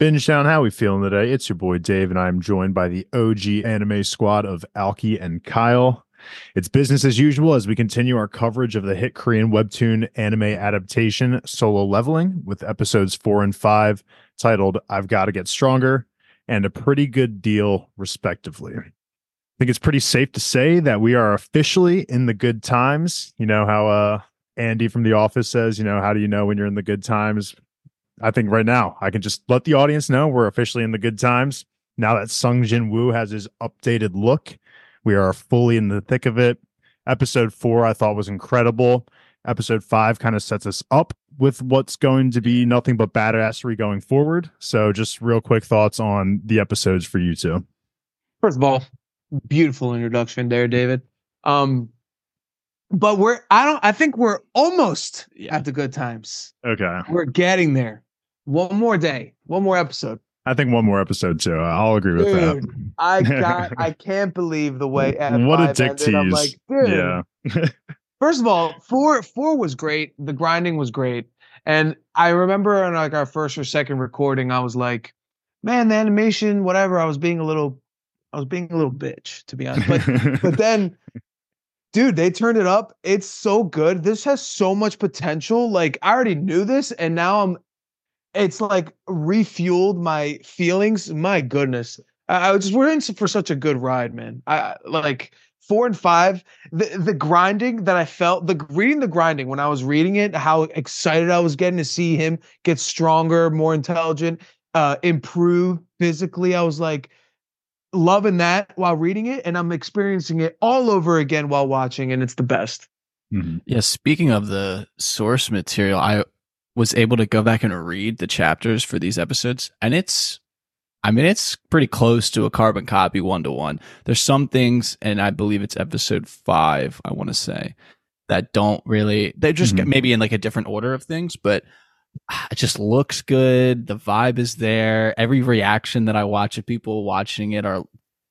Bingetown, how we feeling today? It's your boy Dave, and I'm joined by the OG anime squad of Alkis and Kyle. It's business as usual as we continue our coverage of the hit Korean webtoon anime adaptation Solo Leveling with episodes 4 and 5 titled I've Got to Get Stronger and A Pretty Good Deal, respectively. I think it's pretty safe to say that we are officially in the good times. You know how Andy from The Office says, you know, how do you know when you're in the good times? I think right now I can just let the audience know we're officially in the good times. Now that Sung Jin-Woo has his updated look, we are fully in the thick of it. Episode 4 I thought was incredible. Episode 5 kind of sets us up with what's going to be nothing but badassery going forward. So just real quick thoughts on the episodes for you two. First of all, beautiful introduction there, David. But I think we're almost at the good times. Okay. We're getting there. One more day, one more episode. I think one more episode too. I'll agree with that. I can't believe the way F5 what a dick ended. Tease. I'm like, dude. Yeah. First of all, four was great. The grinding was great, and I remember on like our first or second recording, I was like, man, the animation, whatever. I was being a little bitch, to be honest. But then, dude, they turned it up. It's so good. This has so much potential. Like I already knew this, and now it's like refueled my feelings. My goodness. We're in for such a good ride, man. I like 4 and 5, the grinding that I felt, reading the grinding when I was reading it, how excited I was getting to see him get stronger, more intelligent, improve physically. I was like loving that while reading it, and I'm experiencing it all over again while watching, and it's the best. Mm-hmm. Yeah. Speaking of the source material, I was able to go back and read the chapters for these episodes, and it's pretty close to a carbon copy 1-to-1. There's some things, and I believe it's episode 5, I want to say, that don't really, they just get maybe in like a different order of things, but it just looks good. The vibe is there. Every reaction that I watch of people watching it are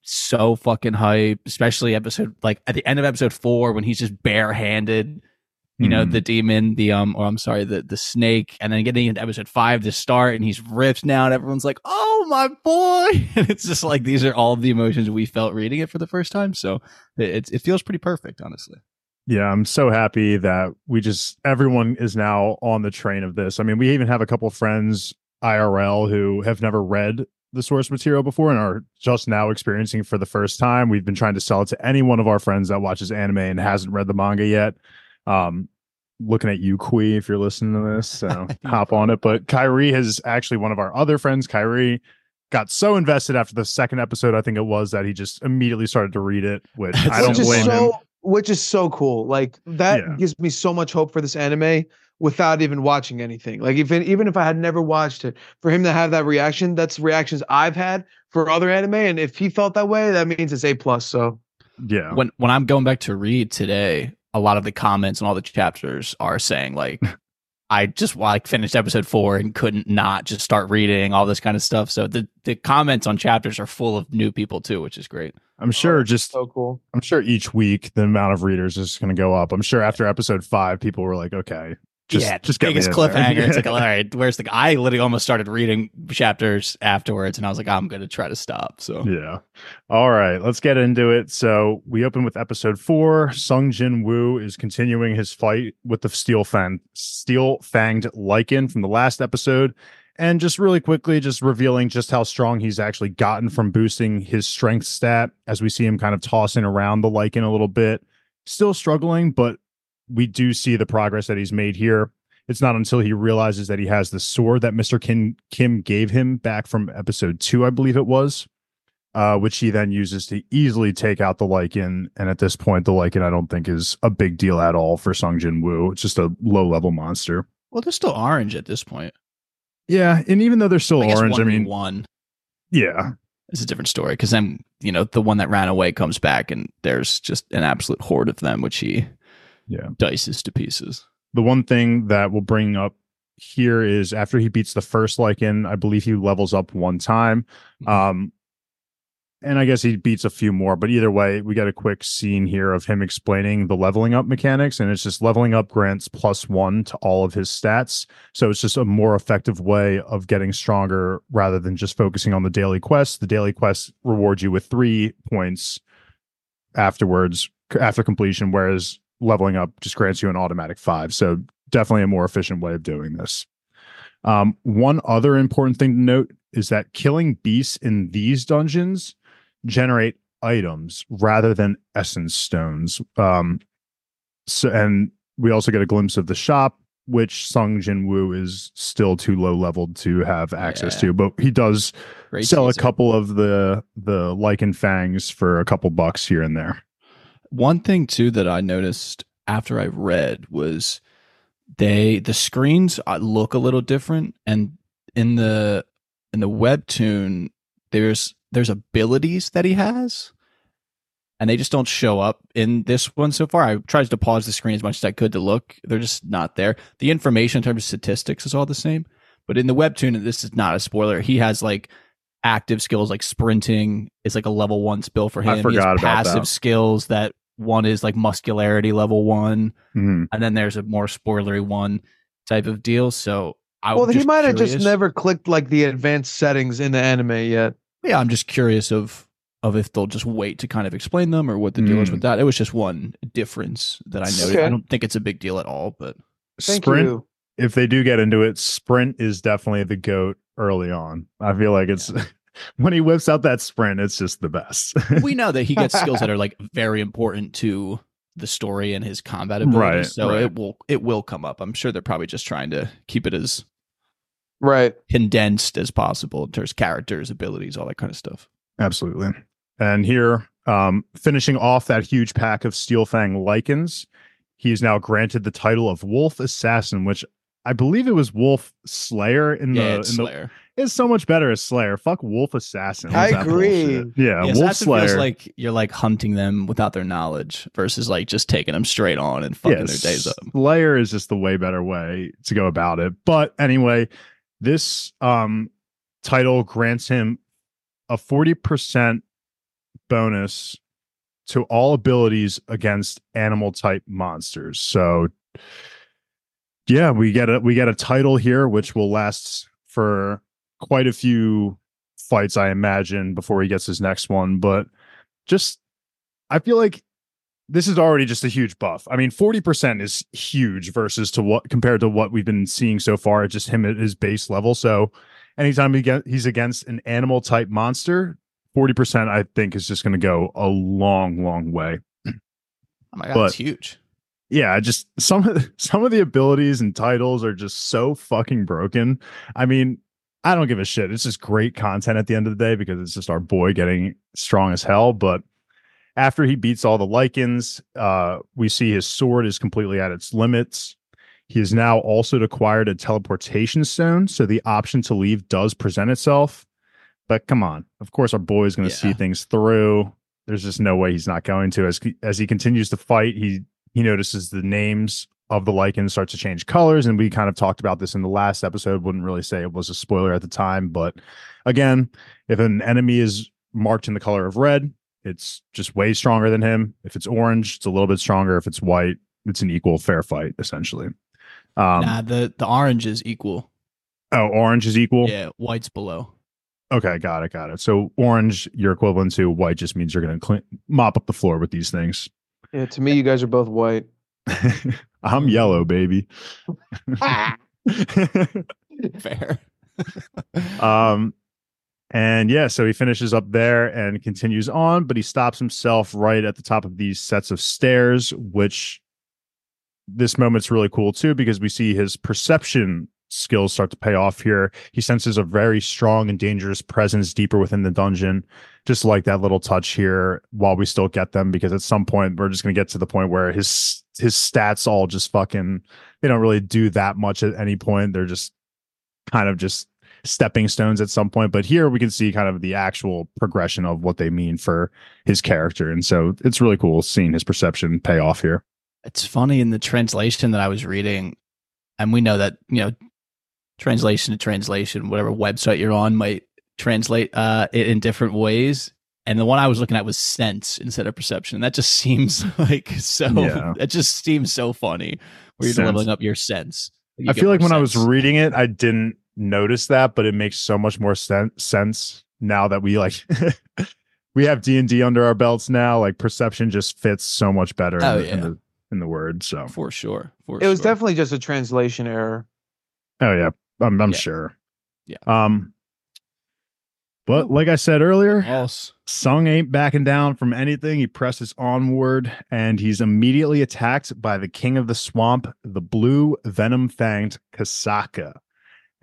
so fucking hype, especially episode, like at the end of episode 4 when he's just barehanded. You know, the demon, the snake, and then getting into episode 5 to start, and he's ripped now, and everyone's like, oh, my boy. And it's just like, these are all the emotions we felt reading it for the first time. So it feels pretty perfect, honestly. Yeah, I'm so happy that everyone is now on the train of this. I mean, we even have a couple friends IRL who have never read the source material before and are just now experiencing for the first time. We've been trying to sell it to any one of our friends that watches anime and hasn't read the manga yet. Looking at you, Kui, if you're listening to this, so hop on it. But Kyrie has actually, one of our other friends, Kyrie, got so invested after the second episode, I think it was, that he just immediately started to read it, which I don't blame him. Which is so cool. Like that gives me so much hope for this anime without even watching anything. Like even if I had never watched it, for him to have that reaction, that's reactions I've had for other anime, and if he felt that way, that means it's A+. So yeah, when I'm going back to read today, a lot of the comments and all the chapters are saying like, I just like finished episode 4 and couldn't not just start reading, all this kind of stuff. So the comments on chapters are full of new people too, which is great. I'm sure just so cool. I'm sure each week the amount of readers is going to go up. I'm sure after episode 5, people were like, okay, just get biggest cliffhanger. It's like, all right, where's the? I literally almost started reading chapters afterwards, and I was like, I'm going to try to stop. So yeah, all right, let's get into it. So we open with episode 4. Sung Jin-Woo is continuing his fight with the steel fanged lichen from the last episode, And just really quickly, just revealing just how strong he's actually gotten from boosting his strength stat, as we see him kind of tossing around the Lycan a little bit. Still struggling, but we do see the progress that he's made here. It's not until he realizes that he has the sword that Mr. Kim gave him back from episode 2, I believe it was, which he then uses to easily take out the Lycan. And at this point, the Lycan, I don't think, is a big deal at all for Sung Jin-Woo. It's just a low-level monster. Well, they're still orange at this point. Yeah, and even though they're still orange, I mean, one. Yeah, it's a different story, because then, you know, the one that ran away comes back, and there's just an absolute horde of them, which he dices to pieces. The one thing that we'll bring up here is after he beats the first Lycan, I believe he levels up one time, and I guess he beats a few more. But either way, we got a quick scene here of him explaining the leveling up mechanics, and it's just leveling up grants +1 to all of his stats. So it's just a more effective way of getting stronger rather than just focusing on the daily quest. The daily quest rewards you with 3 points afterwards, after completion, whereas leveling up just grants you an automatic 5. So definitely a more efficient way of doing this. One other important thing to note is that killing beasts in these dungeons generate items rather than essence stones. And we also get a glimpse of the shop, which Sung Jin-Woo is still too low leveled to have access to, but he does sell a couple of the Lycan fangs for a couple bucks here and there. One thing too that I noticed after I read was the screens look a little different, and in the webtoon there's abilities that he has, and they just don't show up in this one so far. I tried to pause the screen as much as I could to look. They're just not there. The information in terms of statistics is all the same, but in the webtoon, and this is not a spoiler, he has like active skills, like sprinting is like a level 1 skill for him. I forgot about that. Passive skills, that one is like muscularity level 1, and then there's a more spoilery one type of deal. So he might have just never clicked like the advanced settings in the anime yet. Yeah, I'm just curious of if they'll just wait to kind of explain them or what the deal is with that. It was just one difference that I noticed. Okay. I don't think it's a big deal at all, but Thank you. If they do get into it, sprint is definitely the GOAT early on. I feel like it's when he whips out that sprint, it's just the best. We know that he gets skills that are like very important to the story and his combat ability, right. It will come up. I'm sure they're probably just trying to keep it as condensed as possible in terms of characters, abilities, all that kind of stuff. Absolutely. And here, finishing off that huge pack of Steel Fang Lycans, he is now granted the title of Wolf Assassin, which I believe it was Wolf Slayer in Slayer. It's so much better as Slayer. Fuck Wolf Assassin. I agree. Yeah, Wolf Slayer feels like you're like hunting them without their knowledge versus like just taking them straight on and fucking their days up. Slayer is just the way better way to go about it. But anyway, this title grants him a 40% bonus to all abilities against animal type monsters. So yeah, we get a title here which will last for quite a few fights, I imagine, before he gets his next one. But just, I feel like this is already just a huge buff. I mean, 40% is huge compared to what we've been seeing so far. It's just him at his base level. So anytime he's against an animal type monster, 40% I think is just going to go a long, long way. Oh my god, it's huge. Yeah, just some of the abilities and titles are just so fucking broken. I mean, I don't give a shit. It's just great content at the end of the day because it's just our boy getting strong as hell. But after he beats all the Lycans, we see his sword is completely at its limits. He has now also acquired a teleportation stone, so the option to leave does present itself. But come on, of course our boy is going to see things through. There's just no way he's not going to. As he continues to fight, he notices the names of the Lycan start to change colors, and we kind of talked about this in the last episode. Wouldn't really say it was a spoiler at the time, but again, if an enemy is marked in the color of red, it's just way stronger than him. If it's orange, it's a little bit stronger. If it's white, it's an equal fair fight, essentially. The orange is equal. Oh, orange is equal? Yeah, white's below. Okay, got it. So orange, you're equivalent to white, just means you're going to mop up the floor with these things. Yeah, to me, you guys are both white. I'm yellow, baby. Fair. And yeah, so he finishes up there and continues on, but he stops himself right at the top of these sets of stairs, which this moment's really cool too, because we see his perception skills start to pay off here. He senses a very strong and dangerous presence deeper within the dungeon. Just like that little touch here while we still get them, because at some point we're just going to get to the point where his stats all just fucking, they don't really do that much at any point. They're just kind of just stepping stones at some point. But here we can see kind of the actual progression of what they mean for his character. And so it's really cool seeing his perception pay off here. It's funny in the translation that I was reading, and we know that, you know, translation to translation, whatever website you're on might translate it in different ways. And the one I was looking at was sense instead of perception. That just seems like so, yeah. That just seems so funny where you're leveling up your sense. I feel like when sense. I was reading it, I didn't notice that, but it makes so much more sense now that we like... we have D&D under our belts now. Like perception just fits so much better in the word. So for sure. It was definitely just a translation error. Oh yeah. I'm sure. Yeah. But like I said earlier, Sung ain't backing down from anything. He presses onward, and he's immediately attacked by the king of the swamp, the blue venom-fanged Kasaka.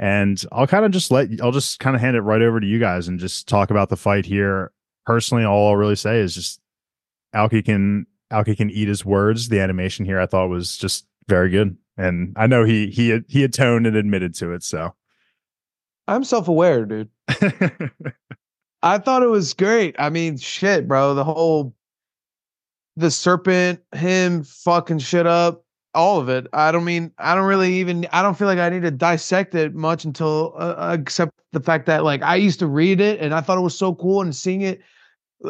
And I'll just kind of hand it right over to you guys and just talk about the fight here. Personally, all I'll really say is just Alki can eat his words. The animation here I thought was just very good. And I know he atoned and admitted to it. So I'm self-aware, dude. I thought it was great. I mean, shit, bro. The serpent, him fucking shit up, all of it. I don't feel like I need to dissect it much until except the fact that like I used to read it and I thought it was so cool, and seeing it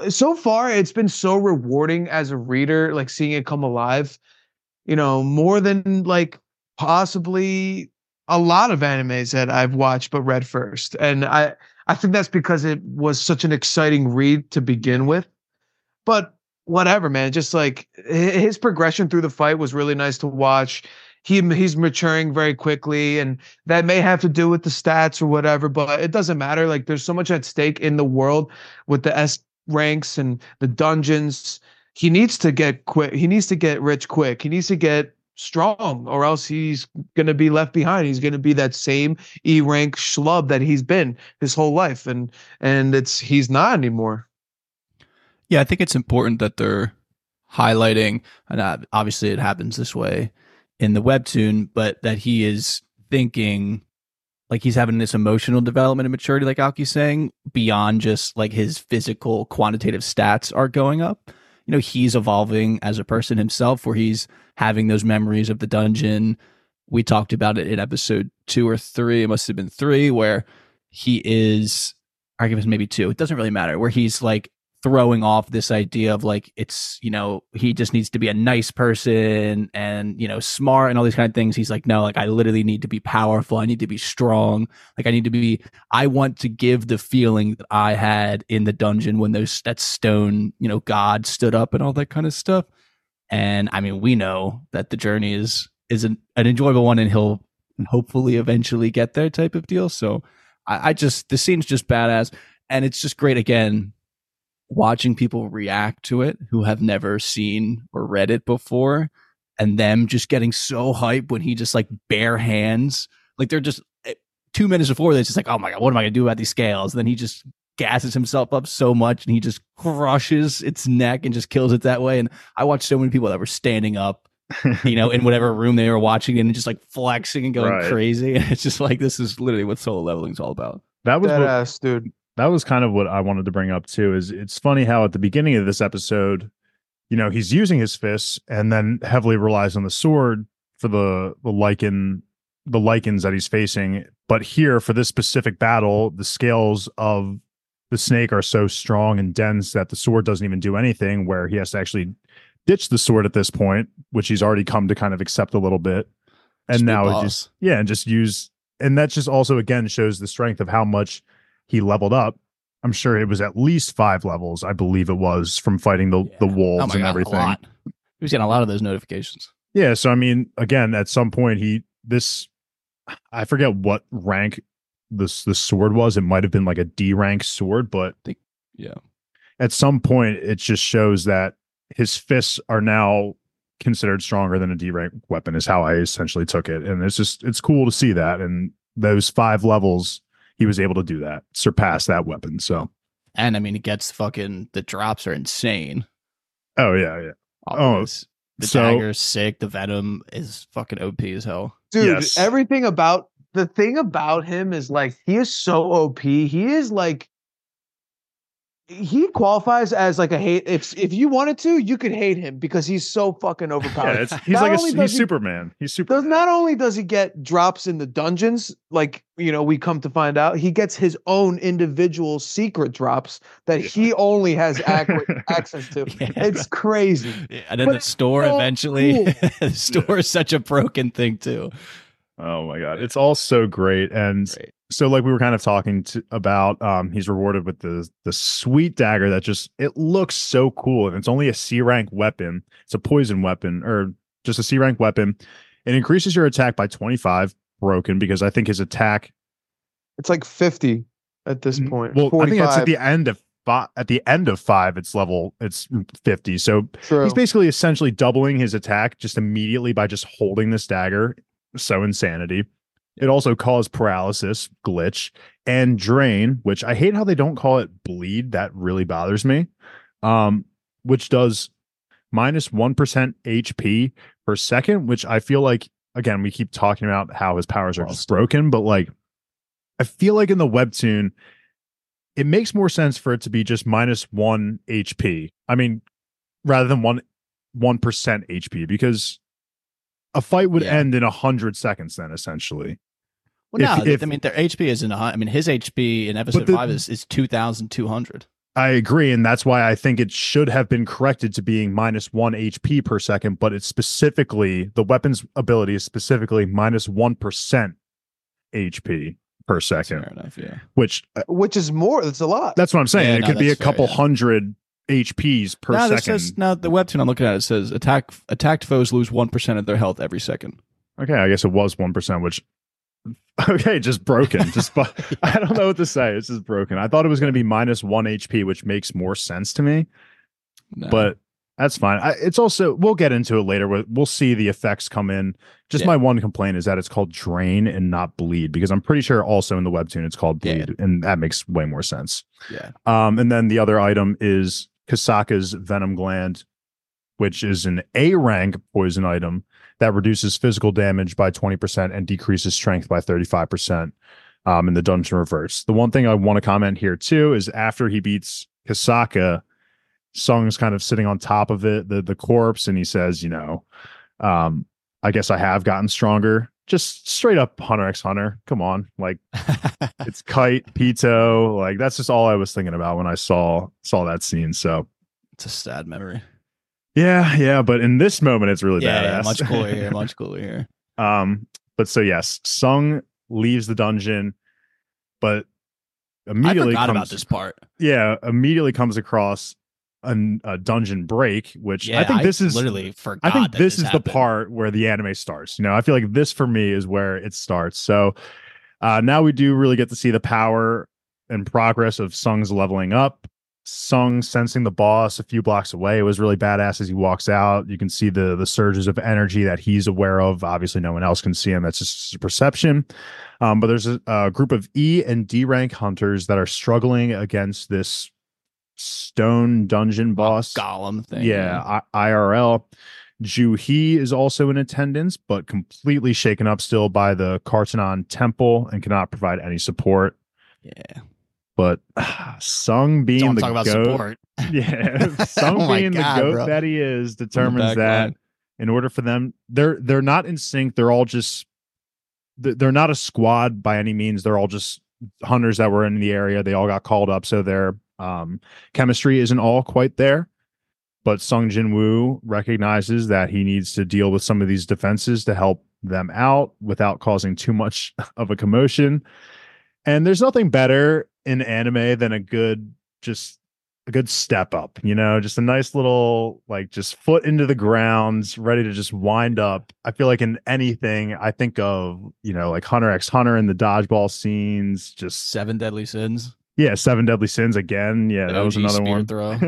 so far, it's been so rewarding as a reader, like seeing it come alive. You know, more than like possibly a lot of animes that I've watched but read first. And I think that's because it was such an exciting read to begin with. But whatever, man, just like his progression through the fight was really nice to watch. He's maturing very quickly, and that may have to do with the stats or whatever, but it doesn't matter. Like there's so much at stake in the world with the S ranks and the dungeons. He needs to get quick. He needs to get rich quick. He needs to get strong, or else he's going to be left behind. He's going to be that same E rank schlub that he's been his whole life. And he's not anymore. Yeah. I think it's important that they're highlighting, and obviously it happens this way in the webtoon, but that he is thinking like he's having this emotional development and maturity, like Alki's saying, beyond just like his physical quantitative stats are going up. You know, he's evolving as a person himself, where he's having those memories of the dungeon. We talked about it in episode 2 or 3. It must have been 3, where he is, I guess maybe 2. It doesn't really matter, where he's like throwing off this idea of like, it's, you know, he just needs to be a nice person and, you know, smart and all these kind of things. He's like, no, like I literally need to be powerful. I need to be strong. Like I want to give the feeling that I had in the dungeon when that stone, you know, god stood up and all that kind of stuff. And I mean, we know that the journey is an enjoyable one, and he'll hopefully eventually get there type of deal. So the scene's just badass, and it's just great again, watching people react to it who have never seen or read it before, and them just getting so hyped when he just like bare hands, like they're just 2 minutes before this, just like, oh my God, what am I gonna do about these scales? And then he just gasses himself up so much and he just crushes its neck and just kills it that way. And I watched so many people that were standing up, you know, in whatever room they were watching, and just like flexing and going crazy. And it's just like, this is literally what Solo Leveling is all about. That was badass, dude. That was kind of what I wanted to bring up too, is it's funny how at the beginning of this episode, you know, he's using his fists and then heavily relies on the sword for the lichens that he's facing. But here for this specific battle, the scales of the snake are so strong and dense that the sword doesn't even do anything, where he has to actually ditch the sword at this point, which he's already come to kind of accept a little bit. And now and that just also again shows the strength of how much he leveled up. I'm sure it was at least 5 levels, I believe it was, from fighting the wolves and everything. A lot. He was getting a lot of those notifications. Yeah, so I mean, again, at some point, I forget what rank the sword was. It might have been like a D rank sword, but yeah, at some point it just shows that his fists are now considered stronger than a D rank weapon, is how I essentially took it. And it's just, it's cool to see that. And those 5 levels, he was able to do that, surpass that weapon. So, and I mean, it gets fucking, the drops are insane. Oh yeah, yeah. Always. Oh, the dagger's sick. The venom is fucking OP as hell, dude. Yes. Everything about the thing about him is like, he is so OP. He is like, he qualifies as like a hate. If you wanted to, you could hate him because he's so fucking overpowered. Yeah, he's Superman. He's Superman. Not only does he get drops in the dungeons, like, you know, we come to find out, he gets his own individual secret drops that he only has access to. Yeah. It's crazy. Yeah, and then the store eventually, cool. The store is such a broken thing too. Oh my God. It's all so great. And so like we were kind of talking about, he's rewarded with the sweet dagger that just, it looks so cool. And it's only a C rank weapon. It's a poison weapon, or just a C rank weapon. It increases your attack by 25 broken, because I think his attack, it's like 50 at this point. Well, 45. I think it's at the end of five, it's 50. So true. He's basically essentially doubling his attack just immediately by just holding this dagger. So insanity. It also caused paralysis, glitch, and drain, which I hate how they don't call it bleed. That really bothers me. Which does minus 1% HP per second, which I feel like, again, we keep talking about how his powers are just broken, but like, I feel like in the webtoon, it makes more sense for it to be just minus 1 HP. I mean, rather than 1% HP, because a fight would end in 100 seconds then, essentially. Well, if I mean, their HP isn't a high. I mean, his HP in episode 5 is 2,200. I agree, and that's why I think it should have been corrected to being minus 1 HP per second, but it's specifically, the weapon's ability is specifically minus 1% HP per second. Fair enough, yeah. Which is more, that's a lot. That's what I'm saying. Yeah, it could be a couple hundred HPs per second. Now the webtoon I'm looking at, it says attacked foes lose 1% of their health every second. Okay, I guess it was 1%, which just broken. I don't know what to say. It's just broken. I thought it was going to be minus 1 HP, which makes more sense to me. No. But that's fine. It's also, we'll get into it later. We'll see the effects come in. Just my one complaint is that it's called drain and not bleed, because I'm pretty sure also in the webtoon it's called bleed, and that makes way more sense. Yeah. And then the other item is Kasaka's Venom Gland, which is an A rank poison item that reduces physical damage by 20% and decreases strength by 35% in the dungeon reverse. The one thing I want to comment here too is after he beats Kasaka, Sung's kind of sitting on top of it, the corpse, and he says, you know, I guess I have gotten stronger. Just straight up Hunter x Hunter. Come on. Like, it's Kite, Pito. Like, that's just all I was thinking about when I saw that scene. So it's a sad memory. Yeah. But in this moment, it's really badass. Yeah, much cooler here. But so, yes, Sung leaves the dungeon, but immediately about this part. Yeah, immediately comes across a dungeon break, which I think this is the part where the anime starts. You know, I feel like this for me is where it starts. So now we do really get to see the power and progress of Sung's leveling up. Sung sensing the boss a few blocks away, it was really badass as he walks out. You can see the surges of energy that he's aware of. Obviously, no one else can see him. That's just a perception. But there's a group of E and D rank hunters that are struggling against this stone dungeon boss golem thing. Yeah, IRL. Ju-hee is also in attendance, but completely shaken up still by the Cartonon Temple and cannot provide any support. Yeah. But Sung being the goat, that he is, determines that in order for them, they're not in sync. They're all just, they're not a squad by any means. They're all just hunters that were in the area. They all got called up, so they're chemistry isn't all quite there, but Sung Jin-Woo recognizes that he needs to deal with some of these defenses to help them out without causing too much of a commotion. And there's nothing better in anime than a good just a good step up, you know, just a nice little, like, just foot into the ground, ready to just wind up. I feel like in anything, I think of, you know, like Hunter x Hunter and the dodgeball scenes, just Seven Deadly Sins. Yeah, Seven Deadly Sins again. Yeah, that was another one. Throw.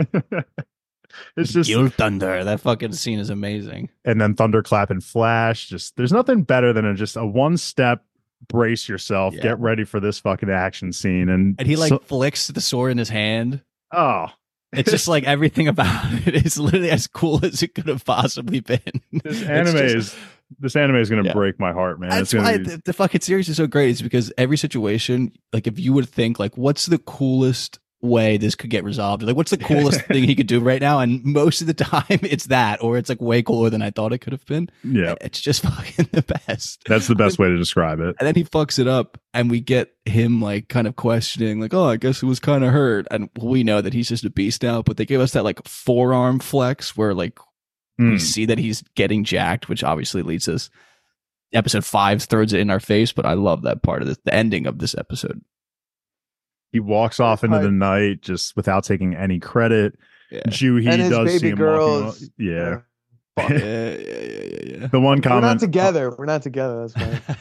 It's just Guild Thunder. That fucking scene is amazing. And then Thunderclap and Flash. Just there's nothing better than just a one step. Brace yourself. Yeah. Get ready for this fucking action scene. And he like flicks the sword in his hand. Oh, it's just like everything about it is literally as cool as it could have possibly been. This anime is going to break my heart, man. That's why the fucking series is so great. It's because every situation, like if you would think like, what's the coolest way this could get resolved? Like, what's the coolest thing he could do right now? And most of the time it's that, or it's like way cooler than I thought it could have been. Yeah. It's just fucking the best. That's the best way to describe it. And then he fucks it up and we get him like kind of questioning like, oh, I guess it was kind of hurt. And we know that he's just a beast now, but they gave us that like forearm flex where like we see that he's getting jacked, which obviously leads us episode 5 throws it in our face. But I love that part of the ending of this episode. He walks off into the night just without taking any credit. Yeah. Juhi does see him walking. Yeah. Yeah. The one comment. We're not together. That's fine.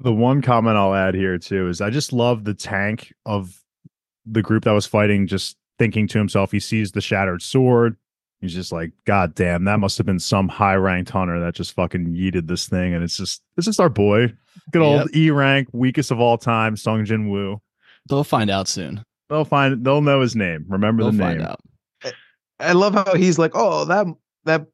The one comment I'll add here too is I just love the tank of the group that was fighting. Just thinking to himself, he sees the shattered sword. He's just like, God damn, that must have been some high-ranked hunter that just fucking yeeted this thing. And it's just our boy, good old E rank, weakest of all time, Sung Jin-Woo. They'll find out soon. They'll know his name. Remember the name. Find out. I love how he's like, oh, that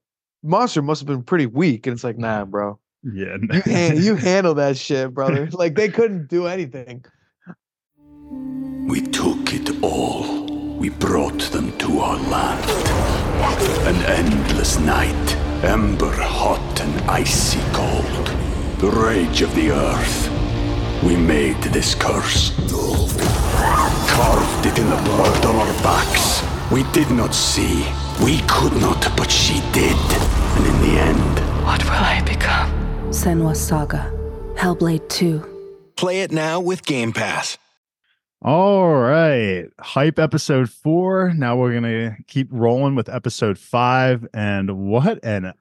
monster must have been pretty weak. And it's like, nah, bro. Yeah. You handle that shit, brother. Like, they couldn't do anything. We took it all. We brought them to our land. An endless night. Ember hot and icy cold. The rage of the earth. We made this curse. Carved it in the blood on our backs. We did not see. We could not, but she did. And in the end... What will I become? Senua's Saga. Hellblade 2. Play it now with Game Pass. All right. Hype episode 4. Now we're going to keep rolling with episode 5. And what an...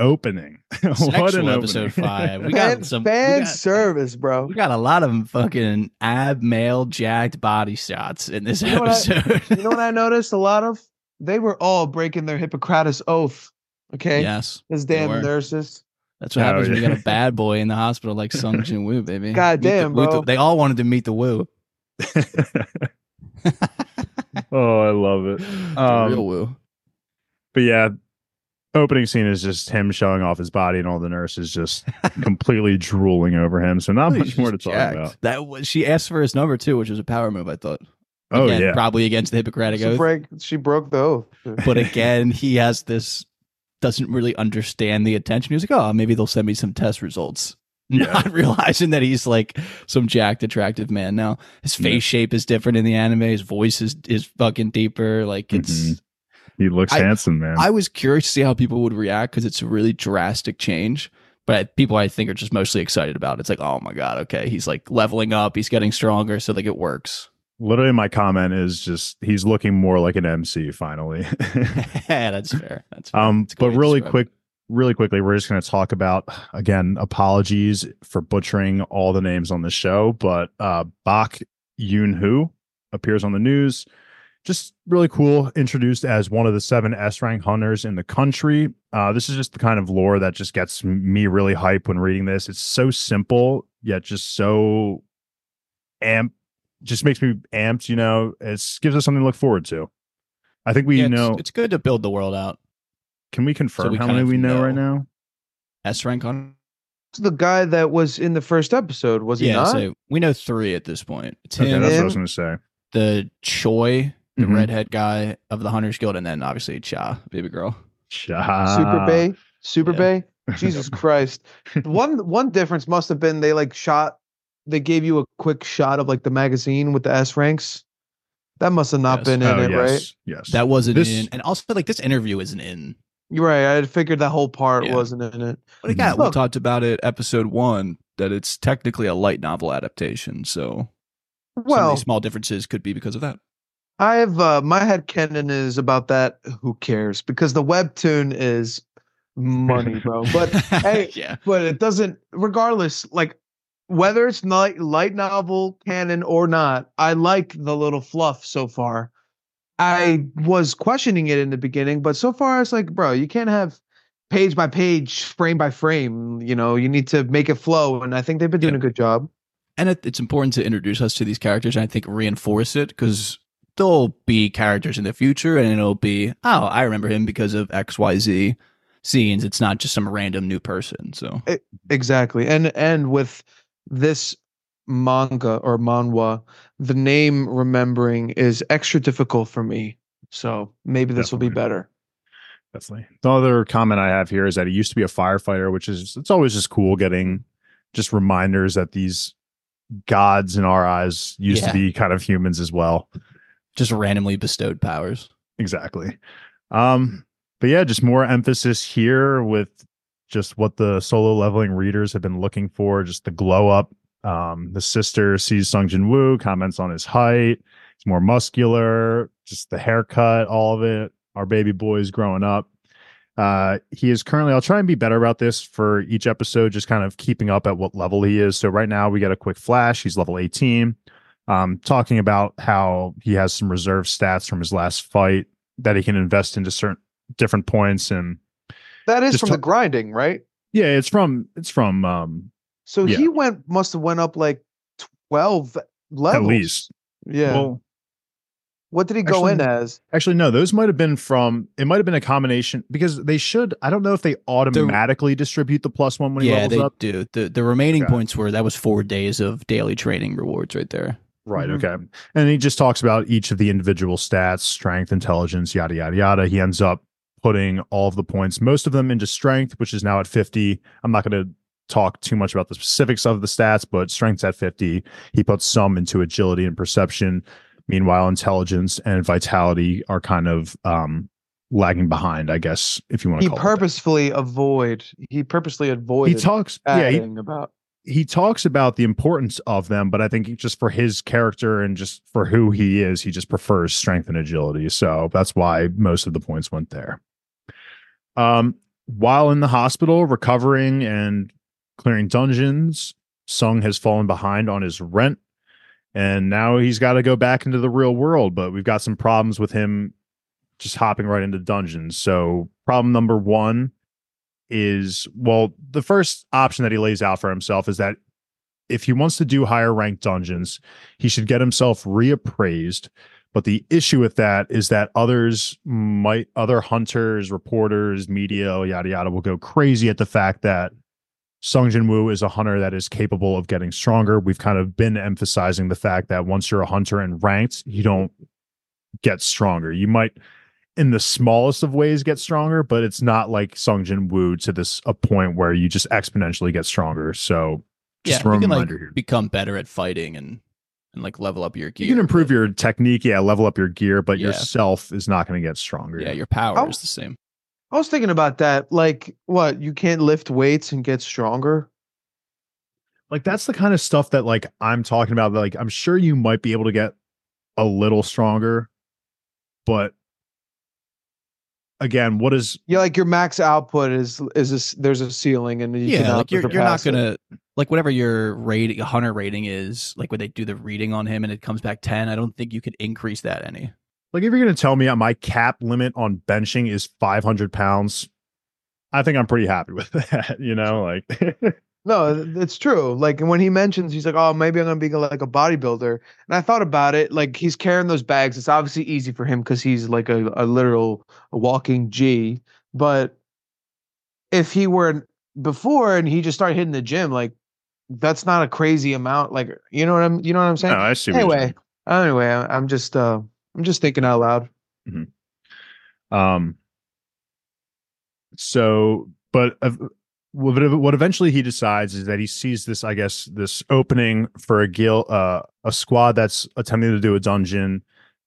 opening. What an episode opening. 5. We got some fan service, bro. We got a lot of fucking ab male jacked body shots in this episode. You know what I noticed a lot of? They were all breaking their Hippocratic oath. Okay. Yes. As damn nurses. That's what happens when you got a bad boy in the hospital like Sung Jin-Woo, baby. God damn, bro. They all wanted to meet the Woo. Oh, I love it. Real Woo. But yeah. Opening scene is just him showing off his body, and all the nurses just completely drooling over him. So not much more to talk about. That was, she asked for his number too, which was a power move, I thought. Oh again, yeah, probably against the Hippocratic oath. She broke the oath. But again, he has this doesn't really understand the attention. He was like, oh, maybe they'll send me some test results, not realizing that he's like some jacked, attractive man. Now his face shape is different in the anime. His voice is fucking deeper. Like it's. Mm-hmm. He looks handsome, man. I was curious to see how people would react because it's a really drastic change. But people, I think, are just mostly excited about it. It's like, oh my God, okay. He's like leveling up. He's getting stronger. So like it works. Literally, my comment is just he's looking more like an MC finally. That's fair. That's fair. But really quickly, we're just going to talk about, again, apologies for butchering all the names on the show. But Baek Yoon-Ho appears on the news. Just really cool, introduced as one of the 7 S-rank hunters in the country. This is just the kind of lore that just gets me really hype when reading this. It's so simple, yet just so amped. Just makes me amped, you know. It gives us something to look forward to. I think we know... It's good to build the world out. Can we confirm how many we know right now? S-rank hunter? The guy that was in the first episode, was he not? So we know 3 at this point. It's him. That's what I was going to say. The Choi... The redhead guy of the Hunters Guild, and then obviously Cha, baby girl. Cha. Super Bay. Jesus Christ. One difference must have been they gave you a quick shot of like the magazine with the S ranks. That must have not been in it, right? Yes. That wasn't in. And also like this interview isn't in. You're right. I figured that whole part wasn't in it. But again, we talked about it episode 1 that it's technically a light novel adaptation. So some of these small differences could be because of that. I have my headcanon is about that. Who cares? Because the webtoon is money, bro. But hey, yeah. But it doesn't. Regardless, like whether it's not light novel canon or not, I like the little fluff so far. I was questioning it in the beginning, but so far it's like, bro, you can't have page by page, frame by frame. You know, you need to make it flow, and I think they've been doing a good job. And it's important to introduce us to these characters, and I think reinforce it because there'll be characters in the future and it'll be, oh, I remember him because of XYZ scenes. It's not just some random new person. So exactly. And with this manga or manhwa, the name remembering is extra difficult for me. So maybe this will be better. Definitely. The other comment I have here is that it used to be a firefighter, which is, it's always just cool getting just reminders that these gods in our eyes used to be kind of humans as well. Just randomly bestowed powers. Exactly. But yeah, just more emphasis here with just what the Solo Leveling readers have been looking for, just the glow up. The sister sees Sung Jin-Woo, comments on his height. He's more muscular, just the haircut, all of it. Our baby boy's growing up. He is currently, I'll try and be better about this for each episode, just kind of keeping up at what level he is. So right now we get a quick flash. He's level 18. Talking about how he has some reserve stats from his last fight that he can invest into certain different points, and that is from the grinding, right? Yeah, it's from. So he must have went up like 12 levels at least. Yeah. Well, what did he go in as? Actually, no, those might have been from. It might have been a combination because they should. I don't know if they automatically distribute the +1 when he levels up. Yeah, they do. The remaining points were, that was 4 days of daily training rewards right there. Right. Mm-hmm. Okay. And he just talks about each of the individual stats, strength, intelligence, yada, yada, yada. He ends up putting all of the points, most of them into strength, which is now at 50. I'm not going to talk too much about the specifics of the stats, but strength's at 50. He puts some into agility and perception. Meanwhile, intelligence and vitality are kind of lagging behind, I guess, if you want to call it. He purposely avoided. He talks about the importance of them, but I think just for his character and just for who he is, he just prefers strength and agility. So that's why most of the points went there. While in the hospital, recovering and clearing dungeons, Sung has fallen behind on his rent, and now he's got to go back into the real world. But we've got some problems with him just hopping right into dungeons. So problem number one is, well, the first option that he lays out for himself is that if he wants to do higher ranked dungeons, he should get himself reappraised. But the issue with that is that other hunters, reporters, media, yada, yada, will go crazy at the fact that Sung Jin-Woo is a hunter that is capable of getting stronger. We've kind of been emphasizing the fact that once you're a hunter and ranked, you don't get stronger. You might, in the smallest of ways, get stronger, but it's not like Sung Jin-Woo to a point where you just exponentially get stronger. So just you can become better at fighting and like level up your gear. You can improve your technique, level up your gear, but yourself is not going to get stronger. Yeah, your power is the same. I was thinking about that. Like, what? You can't lift weights and get stronger? Like, that's the kind of stuff that, like, I'm talking about. Like, I'm sure you might be able to get a little stronger, but again, what is... Yeah, like, your max output is there's a ceiling, and you cannot... Like, you're not going to... Like, whatever your hunter rating is, like, when they do the reading on him and it comes back 10, I don't think you could increase that any. Like, if you're going to tell me my cap limit on benching is 500 pounds, I think I'm pretty happy with that, you know? Like, no, it's true. Like, when he mentions, he's like, oh, maybe I'm going to be like a bodybuilder. And I thought about it. Like, he's carrying those bags. It's obviously easy for him because he's like a literal walking G. But if he were before and he just started hitting the gym, like, that's not a crazy amount. Like, you know what I'm saying? No, I see. Anyway, I'm just thinking out loud. Mm-hmm. What eventually he decides is that he sees this, I guess, this opening for a squad that's attempting to do a dungeon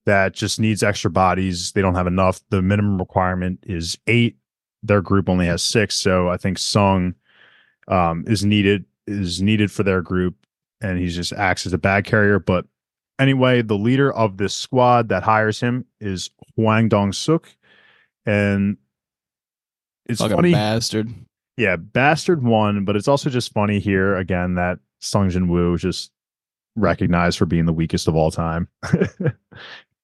that just needs extra bodies. They don't have enough. The minimum requirement is 8. Their group only has 6. So I think Sung is needed for their group, and he just acts as a bag carrier, but Anyway, the leader of this squad that hires him is Hwang Dong-suk, and it's fucking funny. Bastard. Yeah, bastard one, but it's also just funny here again that Sung Jin-Woo is just recognized for being the weakest of all time.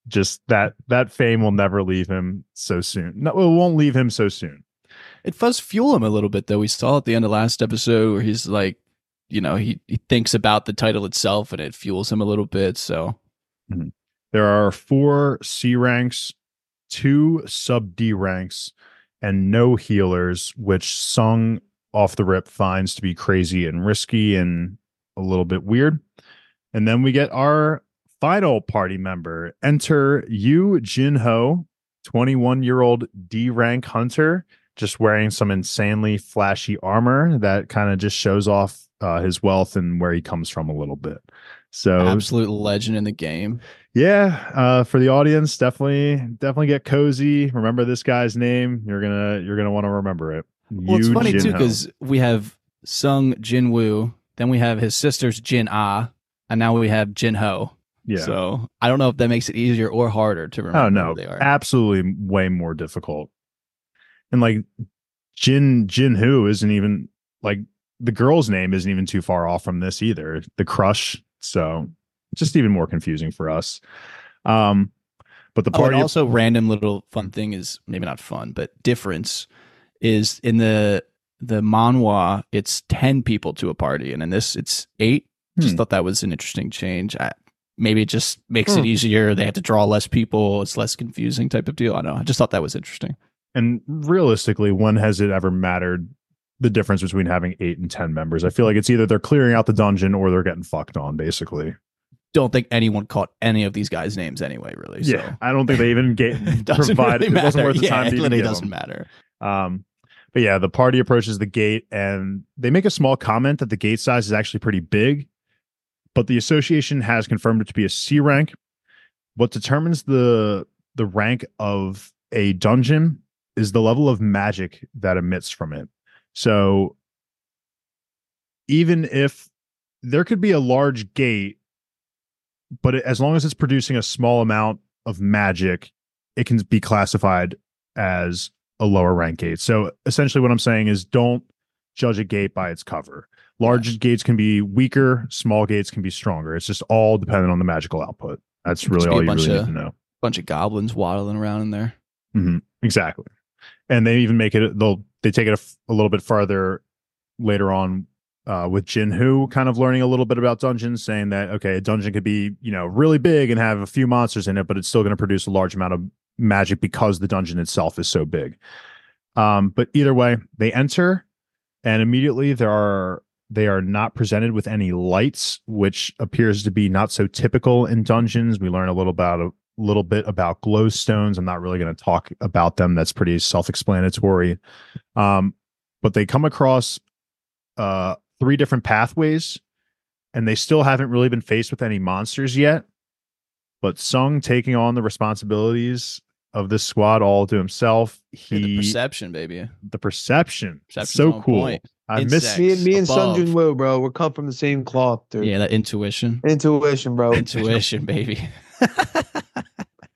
Just that fame will never leave him so soon. No, it won't leave him so soon. It does fuel him a little bit, though. We saw at the end of last episode where he's like, you know, he thinks about the title itself and it fuels him a little bit. So there are 4 C ranks, 2 sub D ranks, and no healers, which Sung off the rip finds to be crazy and risky and a little bit weird. And then we get our final party member. Enter Yoo Jin-Ho, 21-year-old D rank hunter, just wearing some insanely flashy armor that kind of just shows off his wealth and where he comes from a little bit. So absolute legend in the game. Yeah. For the audience, definitely get cozy. Remember this guy's name. You're gonna want to remember it. Well, it's funny too, because we have Sung Jin-Woo, then we have his sisters Jin-Ah, and now we have Jin-Ho. Yeah. So I don't know if that makes it easier or harder to remember. Oh no, who they are. Absolutely way more difficult. And like Jin-Woo isn't even like the girl's name isn't even too far off from this either. The crush. So just even more confusing for us. But the party also random little fun thing is maybe not fun, but difference is in the manhwa, it's 10 people to a party. And in this it's 8. Just thought that was an interesting change. Maybe it just makes it easier. They have to draw less people. It's less confusing type of deal. I don't know. I just thought that was interesting. And realistically, when has it ever mattered the difference between having 8 and 10 members? I feel like it's either they're clearing out the dungeon or they're getting fucked on, basically. Don't think anyone caught any of these guys' names anyway, really. So. Yeah, I don't think they even provided. Really, it wasn't worth the time to even give. It doesn't matter. But yeah, the party approaches the gate and they make a small comment that the gate size is actually pretty big, but the association has confirmed it to be a C rank. What determines the rank of a dungeon is the level of magic that emits from it. So even if there could be a large gate, but as long as it's producing a small amount of magic, it can be classified as a lower rank gate. So essentially what I'm saying is don't judge a gate by its cover. Large gates can be weaker. Small gates can be stronger. It's just all dependent on the magical output. That's really all you really need to know. A bunch of goblins waddling around in there. Mm-hmm. Exactly. And they even make it, they take it a little bit farther later on with Jin-Ho kind of learning a little bit about dungeons, saying that, okay, a dungeon could be, you know, really big and have a few monsters in it, but it's still going to produce a large amount of magic because the dungeon itself is so big. But either way, they enter and immediately they are not presented with any lights, which appears to be not so typical in dungeons. We learn a little bit about glowstones. I'm not really going to talk about them. That's pretty self-explanatory. But they come across 3 different pathways, and they still haven't really been faced with any monsters yet. But Sung, taking on the responsibilities of this squad all to himself, the perception, baby. The perception. Perception's so cool. Point. I miss me and Sung Jin-Woo, bro. We're cut from the same cloth, dude. Yeah, that intuition. Intuition, bro. Intuition, baby.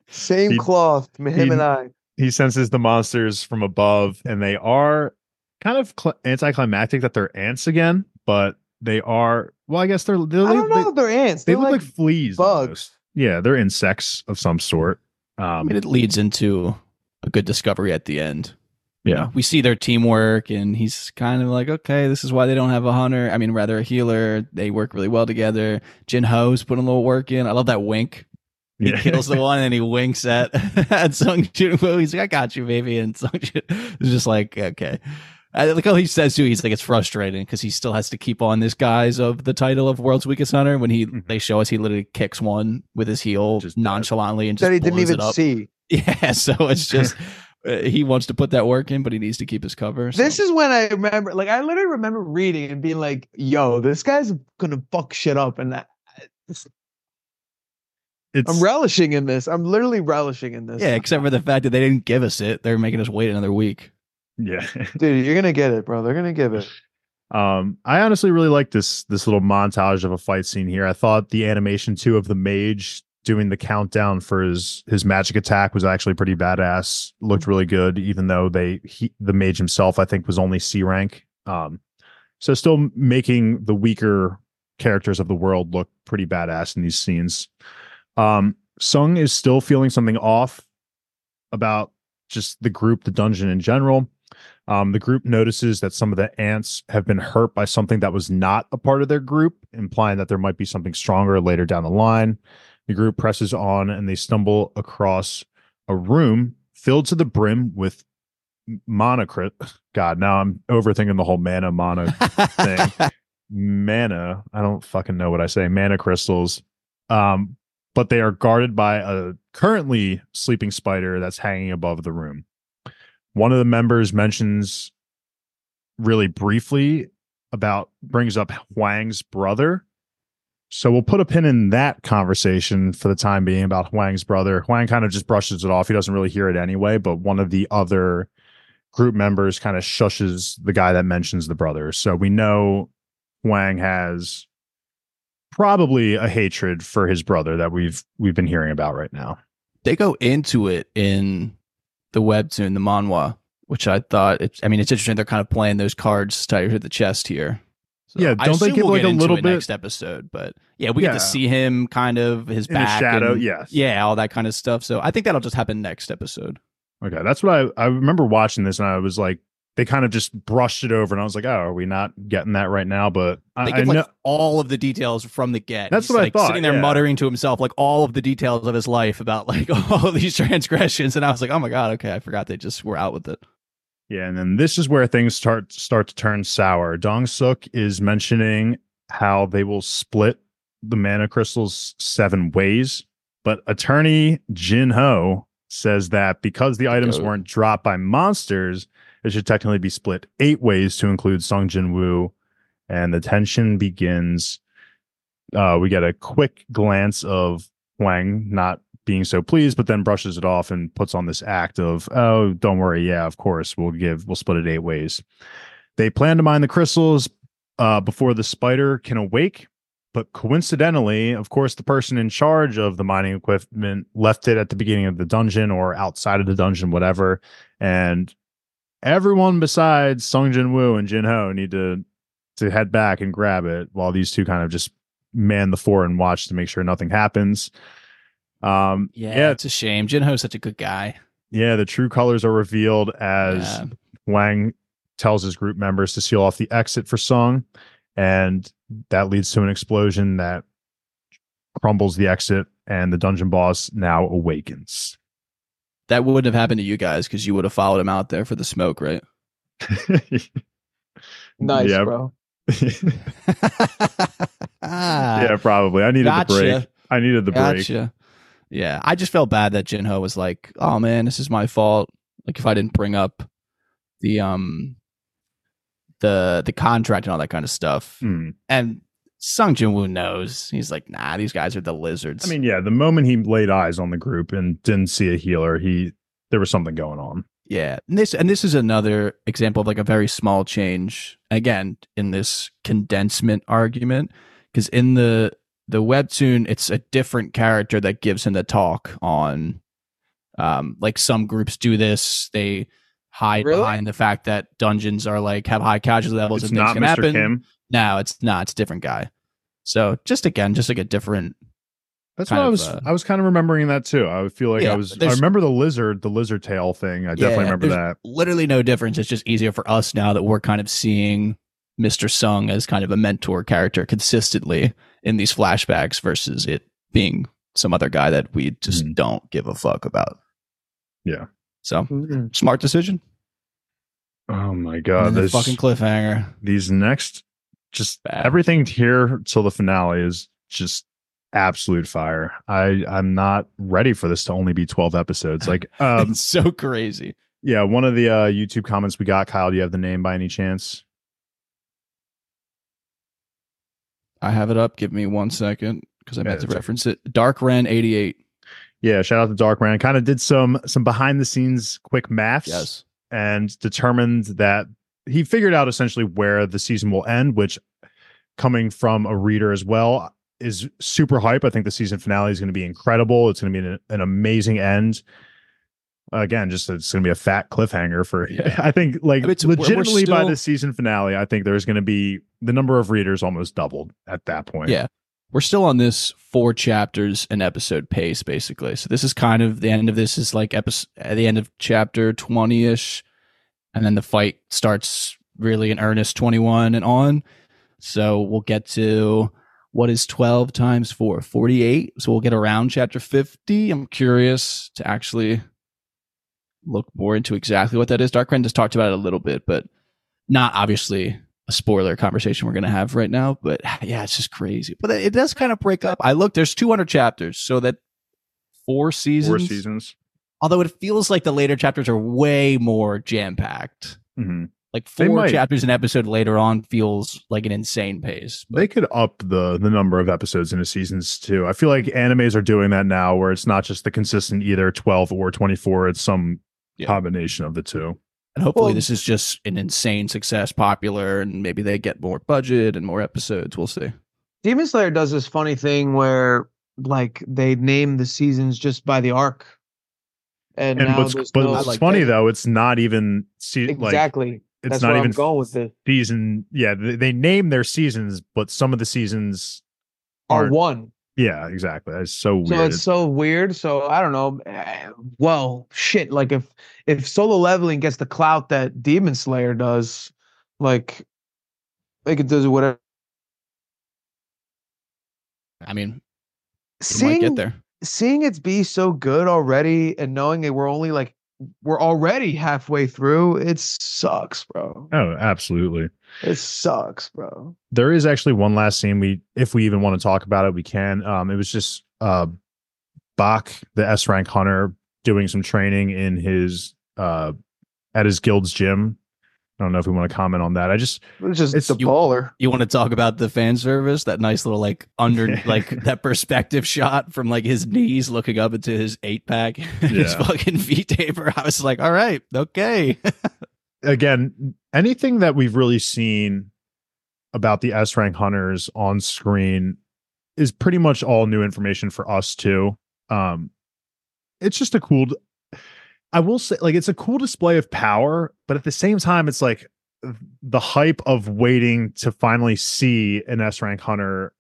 Same cloth, him and I. He senses the monsters from above, and they are kind of anticlimactic that they're ants again, but they are. Well, I guess I don't know if they're ants. They look like fleas, bugs. Almost. Yeah, they're insects of some sort. It leads into a good discovery at the end. Yeah, we see their teamwork, and he's kind of like, okay, this is why they don't have a healer. They work really well together. Jin-Ho's putting a little work in. I love that wink. He kills the one, and he winks at Sung Jin-Woo. He's like, I got you, baby. And Sung Jin-Woo is just like, okay. Like how he says, too, he's like, it's frustrating because he still has to keep on this guise of the title of World's Weakest Hunter. When they show us, he literally kicks one with his heel just nonchalantly and just blows it up. That he didn't even see. Yeah, so it's just... He wants to put that work in, but he needs to keep his cover. So. This is when I remember, like, I literally remember reading and being like, yo, this guy's going to fuck shit up. And I'm relishing in this. I'm literally relishing in this. Yeah, except for the fact that they didn't give us it. They're making us wait another week. Yeah. Dude, you're going to get it, bro. They're going to give it. I honestly really like this little montage of a fight scene here. I thought the animation too of the mage doing the countdown for his magic attack was actually pretty badass. Looked really good, even though the mage himself I think was only C rank. So still making the weaker characters of the world look pretty badass in these scenes. Sung is still feeling something off about just the group, the dungeon in general. The group notices that some of the ants have been hurt by something that was not a part of their group, implying that there might be something stronger later down the line. The group presses on and they stumble across a room filled to the brim with monocrit. God, now I'm overthinking the whole mana mono thing. Mana, I don't fucking know what I say. Mana crystals. But they are guarded by a currently sleeping spider that's hanging above the room. One of the members mentions really briefly brings up Hwang's brother. So we'll put a pin in that conversation for the time being about Hwang's brother. Hwang kind of just brushes it off. He doesn't really hear it anyway, but one of the other group members kind of shushes the guy that mentions the brother. So we know Hwang has probably a hatred for his brother that we've been hearing about right now. They go into it in the webtoon, the manhwa, which I thought, it's interesting. They're kind of playing those cards tighter to the chest here. So yeah, don't they give we'll like a little bit next episode? But yeah, we get to see him kind of his in back, his shadow, and, yes, yeah, all that kind of stuff. So I think that'll just happen next episode. Okay, that's what I remember watching this, and I was like, they kind of just brushed it over, and I was like, oh, are we not getting that right now? But I know all of the details from the get. That's what I thought. Sitting there muttering to himself, like all of the details of his life about like all these transgressions. And I was like, oh my God, okay, I forgot they just were out with it. Yeah, and then this is where things start to turn sour. Dong-suk is mentioning how they will split the mana crystals 7 ways, but attorney Jin-Ho says that because the items weren't dropped by monsters, it should technically be split 8 ways to include Sung Jin-Woo, and the tension begins. We get a quick glance of Hwang not being so pleased, but then brushes it off and puts on this act of, oh, don't worry. Yeah, of course, we'll split it 8 ways. They plan to mine the crystals before the spider can awake. But coincidentally, of course, the person in charge of the mining equipment left it at the beginning of the dungeon or outside of the dungeon, whatever. And everyone besides Sung Jin-Woo and Jin-Ho need to head back and grab it, while these two kind of just man the fort and watch to make sure nothing happens. It's a shame. Jin-Ho's such a good guy. Yeah, the true colors are revealed as Hwang tells his group members to seal off the exit for Sung, and that leads to an explosion that crumbles the exit, and the dungeon boss now awakens. That wouldn't have happened to you guys because you would have followed him out there for the smoke, right? Nice, yeah, bro. Yeah, probably. I needed the break. Yeah, I just felt bad that Jin-Ho was like, oh, man, this is my fault. Like, if I didn't bring up the contract and all that kind of stuff. And Sung Jin-Woo knows. He's like, nah, these guys are the lizards. I mean, yeah, the moment he laid eyes on the group and didn't see a healer, there was something going on. Yeah, and this is another example of like a very small change, again, in this condensement argument, because in the webtoon, it's a different character that gives him the talk on, like some groups do this, they hide behind the fact that dungeons are like have high casualty levels and things can happen. It's not Mr. Kim. No, it's not. It's a different guy. So just like a different. That's what I was kind of remembering that too. I feel like I remember the lizard tail thing. I definitely remember that. Literally no difference. It's just easier for us now that we're kind of seeing Mr. Sung as kind of a mentor character consistently in these flashbacks versus it being some other guy that we just don't give a fuck about. Yeah. So smart decision. Oh my God. This fucking cliffhanger. These next. Just bad. Everything here till the finale is just absolute fire. I'm not ready for this to only be 12 episodes. Like, it's so crazy. Yeah, one of the YouTube comments we got, Kyle, do you have the name by any chance? I have it up. Give me 1 second because I meant to reference it. Darkran88. Yeah, shout out to Darkran. Kind of did some behind the scenes quick maths and determined that he figured out essentially where the season will end, which coming from a reader as well is super hype. I think the season finale is going to be incredible. It's going to be an amazing end. Again, just it's going to be a fat cliffhanger for. Yeah. I think like I mean, legitimately by the season finale, I think there's going to be the number of readers almost doubled at that point. Yeah, we're still on this 4 chapters an episode pace basically. So this is kind of the end of this is like episode at the end of chapter 20-ish, and then the fight starts really in earnest 21 and on. So we'll get to what is 12 times 4? 48. So we'll get around chapter 50. I'm curious to actually look more into exactly what that is. Darkren just talked about it a little bit, but not obviously a spoiler conversation we're going to have right now. But yeah, it's just crazy. But it does kind of break up. I look, there's 200 chapters, so that 4 seasons. 4 seasons. Although it feels like the later chapters are way more jam-packed. Mm-hmm. Like 4 chapters an episode later on feels like an insane pace. But they could up the number of episodes into seasons too. I feel like animes are doing that now where it's not just the consistent either 12 or 24. It's some combination of the two. And hopefully this is just an insane success, popular, and maybe they get more budget and more episodes. We'll see. Demon Slayer does this funny thing where like they name the seasons just by the arc. And what's funny though, it's not even exactly. It's that's not where even I'm going with the season. Yeah, they name their seasons, but some of the seasons are one. Yeah, exactly. It's so weird. So it's so weird. So I don't know. Well, shit. Like if Solo Leveling gets the clout that Demon Slayer does, like they could do whatever. I mean, might get there. Seeing it be so good already, and knowing that we're already halfway through, it sucks, bro. Oh, absolutely. It sucks, bro. There is actually one last scene if we even want to talk about it, we can. It was just Baek, the S rank hunter, doing some training in his at his guild's gym. I don't know if we want to comment on that. It's the baller. You want to talk about the fan service? That nice little that perspective shot from like his knees looking up into his 8-pack, his fucking V-taper. I was like, all right, okay. Again, anything that we've really seen about the S rank hunters on screen is pretty much all new information for us too. It's just a cool. I will say, like, it's a cool display of power, but at the same time, it's like the hype of waiting to finally see an S rank hunter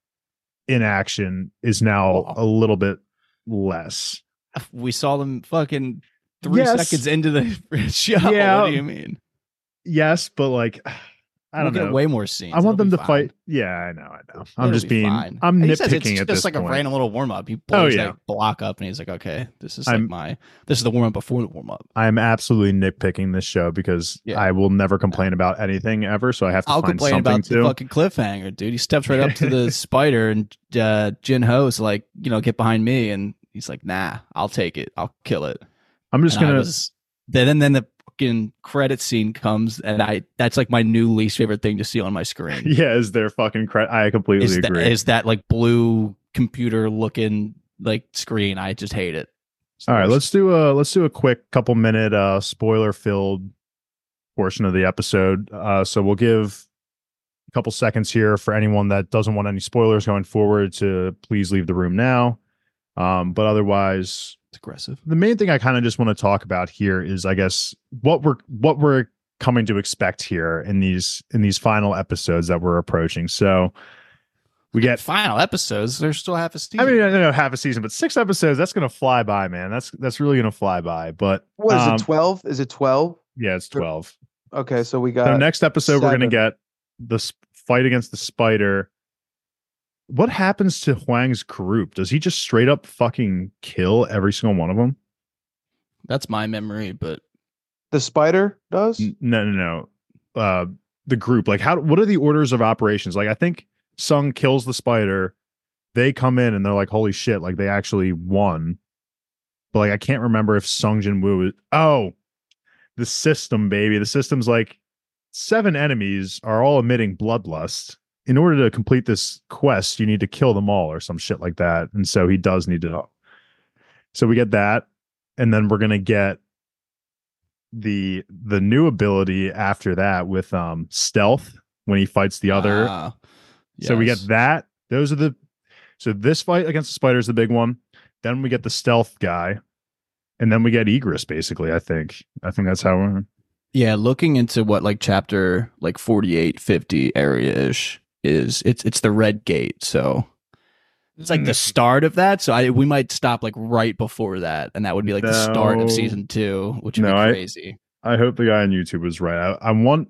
in action is now a little bit less. We saw them fucking 3 seconds into the show. Yeah. What do you mean? Yes, but like, I don't know. We'll get way more scenes. I want them to fight. Yeah, I know. I'm just being. Fine. I'm nitpicking at this point. It's just like a random little warm up. He blows that block up, and he's like, "Okay, this is this is the warm up before the warm up." I'm absolutely nitpicking this show because I will never complain about anything ever. So I have to. I'll complain about the fucking cliffhanger, dude. He steps right up to the spider, and Jin-Ho is like, you know, get behind me, and he's like, "Nah, I'll take it. I'll kill it." I'm just gonna. Then the credit scene comes, and that's like my new least favorite thing to see on my screen. Yeah, is their fucking credit. I completely agree. Is that like blue computer looking like screen? I just hate it. All right, let's do a quick couple minute spoiler filled portion of the episode. So we'll give a couple seconds here for anyone that doesn't want any spoilers going forward to please leave the room now. But otherwise, it's aggressive. The main thing I kind of just want to talk about here is, I guess, what we're coming to expect here in these final episodes that we're approaching. So we get final episodes. There's still half a season. I mean, I know half a season, but 6 episodes. That's gonna fly by, man. That's really gonna fly by. But what is it? 12? Is it 12? Yeah, it's 12. Okay, so we got. So next episode, 7. We're gonna get the fight against the spider. What happens to Hwang's group? Does he just straight up fucking kill every single one of them? That's my memory, but the spider does? No. The group, like, what are the orders of operations? Like, I think Sung kills the spider. They come in and they're like, holy shit, like they actually won. But like, I can't remember if Sung Jin-Woo the system, baby. The system's like 7 enemies are all emitting bloodlust. In order to complete this quest, you need to kill them all or some shit like that. And so he does need to. So we get that. And then we're going to get the new ability after that with stealth when he fights the other. Yes. So we get that. Those are the. So this fight against the spider is the big one. Then we get the stealth guy, and then we get Igris. Basically, I think that's how we're. Yeah, looking into what like chapter like 48, 50 area-ish is. It's the red gate, so it's like the start of that. So we might stop like right before that, and that would be like the start of season 2, which would be crazy. I hope the guy on YouTube was right. I want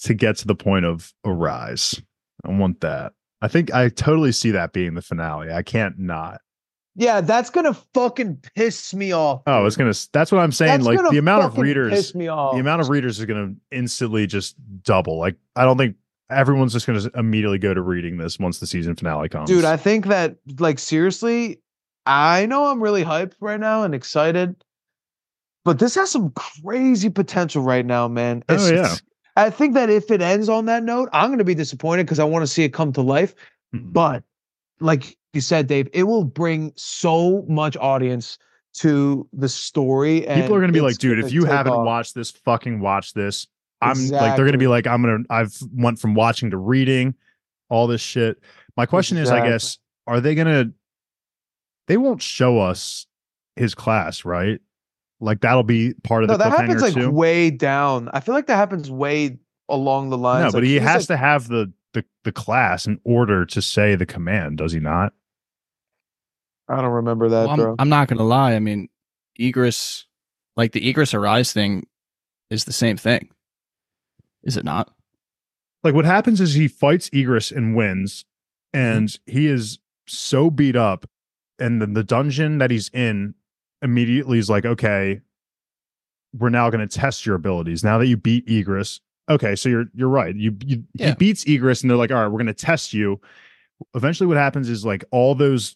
to get to the point of Arise. I want that. I think I totally see that being the finale. I can't not. Yeah, that's gonna fucking piss me off. Dude. Oh, it's gonna. That's what I'm saying. That's like the amount of readers, piss me off. The amount of readers is gonna instantly just double. Like I don't think everyone's just gonna immediately go to reading this once the season finale comes. Dude, I think that like seriously, I know I'm really hyped right now and excited, but this has some crazy potential right now, man. I think that if it ends on that note, I'm gonna be disappointed because I want to see it come to life, but like. You said, Dave, it will bring so much audience to the story. And people are going to be like, dude, if you haven't watched this, fucking watch this. I'm like, they're going to be like, I've went from watching to reading all this shit. My question is, I guess, are they going to, they won't show us his class, right? Like that'll be part of the cliffhanger. That happens like too. Way down. I feel like that happens way along the lines. No, but like, he has to have the class in order to say the command. Does he not? I don't remember that, bro. I'm not going to lie. I mean, Igris, like the Igris Arise thing is the same thing. Is it not? Like what happens is he fights Igris and wins, and he is so beat up, and then the dungeon that he's in immediately is like, okay, we're now going to test your abilities. Now that you beat Igris, okay, so you're right. He beats Igris, and they're like, all right, we're going to test you. Eventually what happens is like all those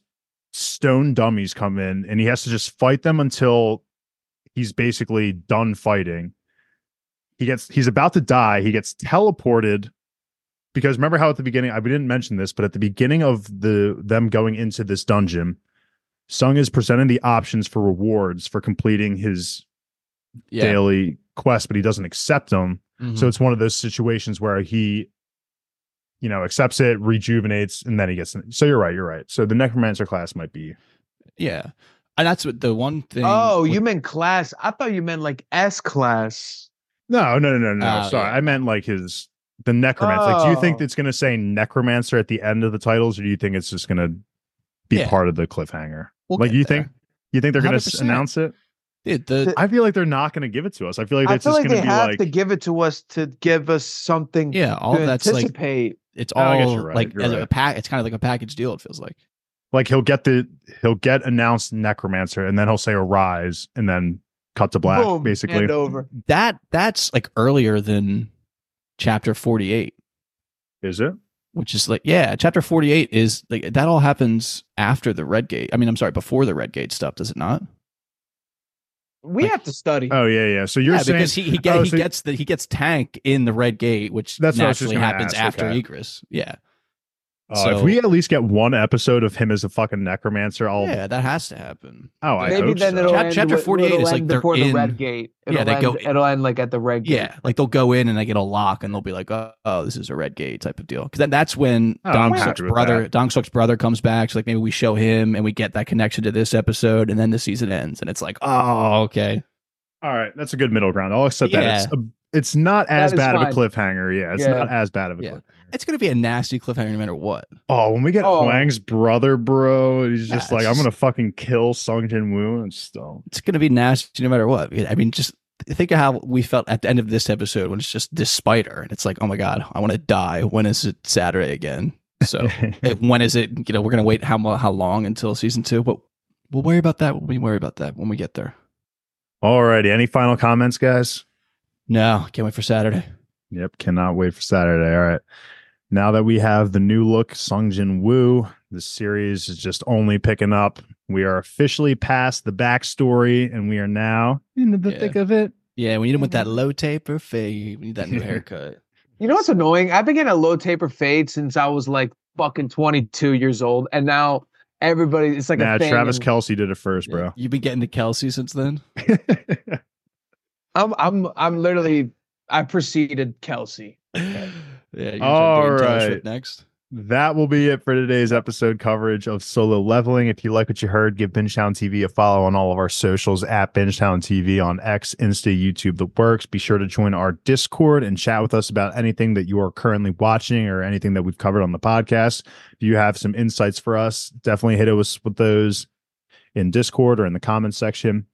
stone dummies come in and he has to just fight them until he's basically done fighting. He's about to die. He gets teleported because remember how at the beginning, we didn't mention this, but at the beginning of them going into this dungeon, Sung is presenting the options for rewards for completing his daily quest, but he doesn't accept them. Mm-hmm. So it's one of those situations where he, you know, accepts it, rejuvenates, and then he gets it. So you're right. So the Necromancer class might be. Yeah. And that's what the one thing. Oh, you meant class. I thought you meant like S class. No. Sorry. Yeah. I meant like the Necromancer. Like, do you think it's going to say Necromancer at the end of the titles, or do you think it's just going to be part of the cliffhanger? We'll like, you think they're going to announce it? Dude, I feel like they're not going to give it to us. I feel like that's just going to be like. I feel like they have to give it to us to give us something. Yeah, all to that's anticipate. Like it's all like as a pack. It's kind of like a package deal. It feels like. Like he'll get announced Necromancer, and then he'll say Arise, and then cut to black. Boom, basically, hand over. That's like earlier than chapter 48. Is it? Which is like chapter 48 is like that all happens after the Red Gate. I mean, I'm sorry, before the Red Gate stuff. Does it not? We have to study. Oh yeah. So you're saying because he gets Tank in the Red Gate, which that's naturally happens after Igris. Yeah. So if we at least get one episode of him as a fucking necromancer, that has to happen. Oh, I hope so. Chapter 48 is like before the Red Gate. It'll end like at the Red Gate. Yeah, like they'll go in and they get a lock and they'll be like, oh, this is a Red Gate type of deal. Because that's when Dong-suk's brother comes back. So like maybe we show him and we get that connection to this episode, and then the season ends and it's like, oh, okay, all right, that's a good middle ground. I'll accept that. It's not as bad of a cliffhanger. Yeah, it's not as bad of a cliffhanger. It's going to be a nasty cliffhanger no matter what. Oh, when we get Hwang's brother, bro, he's just like, I'm going to fucking kill Sung Jin-Woo and stuff. It's going to be nasty no matter what. I mean, just think of how we felt at the end of this episode when it's just this spider. And it's like, oh my God, I want to die. When is it Saturday again? So when is it? You know, we're going to wait how long until season 2? But we'll worry about that. We'll worry about that when we get there. All righty. Any final comments, guys? No, can't wait for Saturday. Yep, cannot wait for Saturday. All right. Now that we have the new look, Sung Jin-Woo, the series is just only picking up. We are officially past the backstory, and we are now in the thick of it. Yeah, we need him with that low taper fade. We need that new haircut. You know what's annoying? I've been getting a low taper fade since I was like fucking 22 years old, and now everybody, it's like a thing. Travis Kelce did it first, bro. You've been getting to Kelce since then? I'm literally, I preceded Kelsey. Okay. Yeah. All right. Next. That will be it for today's episode coverage of Solo Leveling. If you like what you heard, give Bingetown TV a follow on all of our socials at Bingetown TV on X, Insta, YouTube, the works. Be sure to join our Discord and chat with us about anything that you are currently watching or anything that we've covered on the podcast. If you have some insights for us, definitely hit us with those in Discord or in the comments section.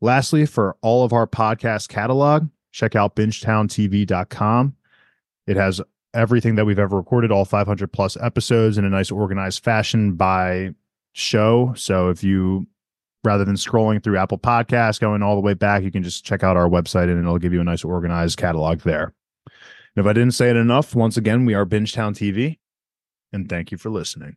Lastly, for all of our podcast catalog, check out BingetownTV.com. It has everything that we've ever recorded, all 500 plus episodes, in a nice organized fashion by show. So if you, rather than scrolling through Apple Podcasts, going all the way back, you can just check out our website and it'll give you a nice organized catalog there. And if I didn't say it enough, once again, we are Bingetown TV, and thank you for listening.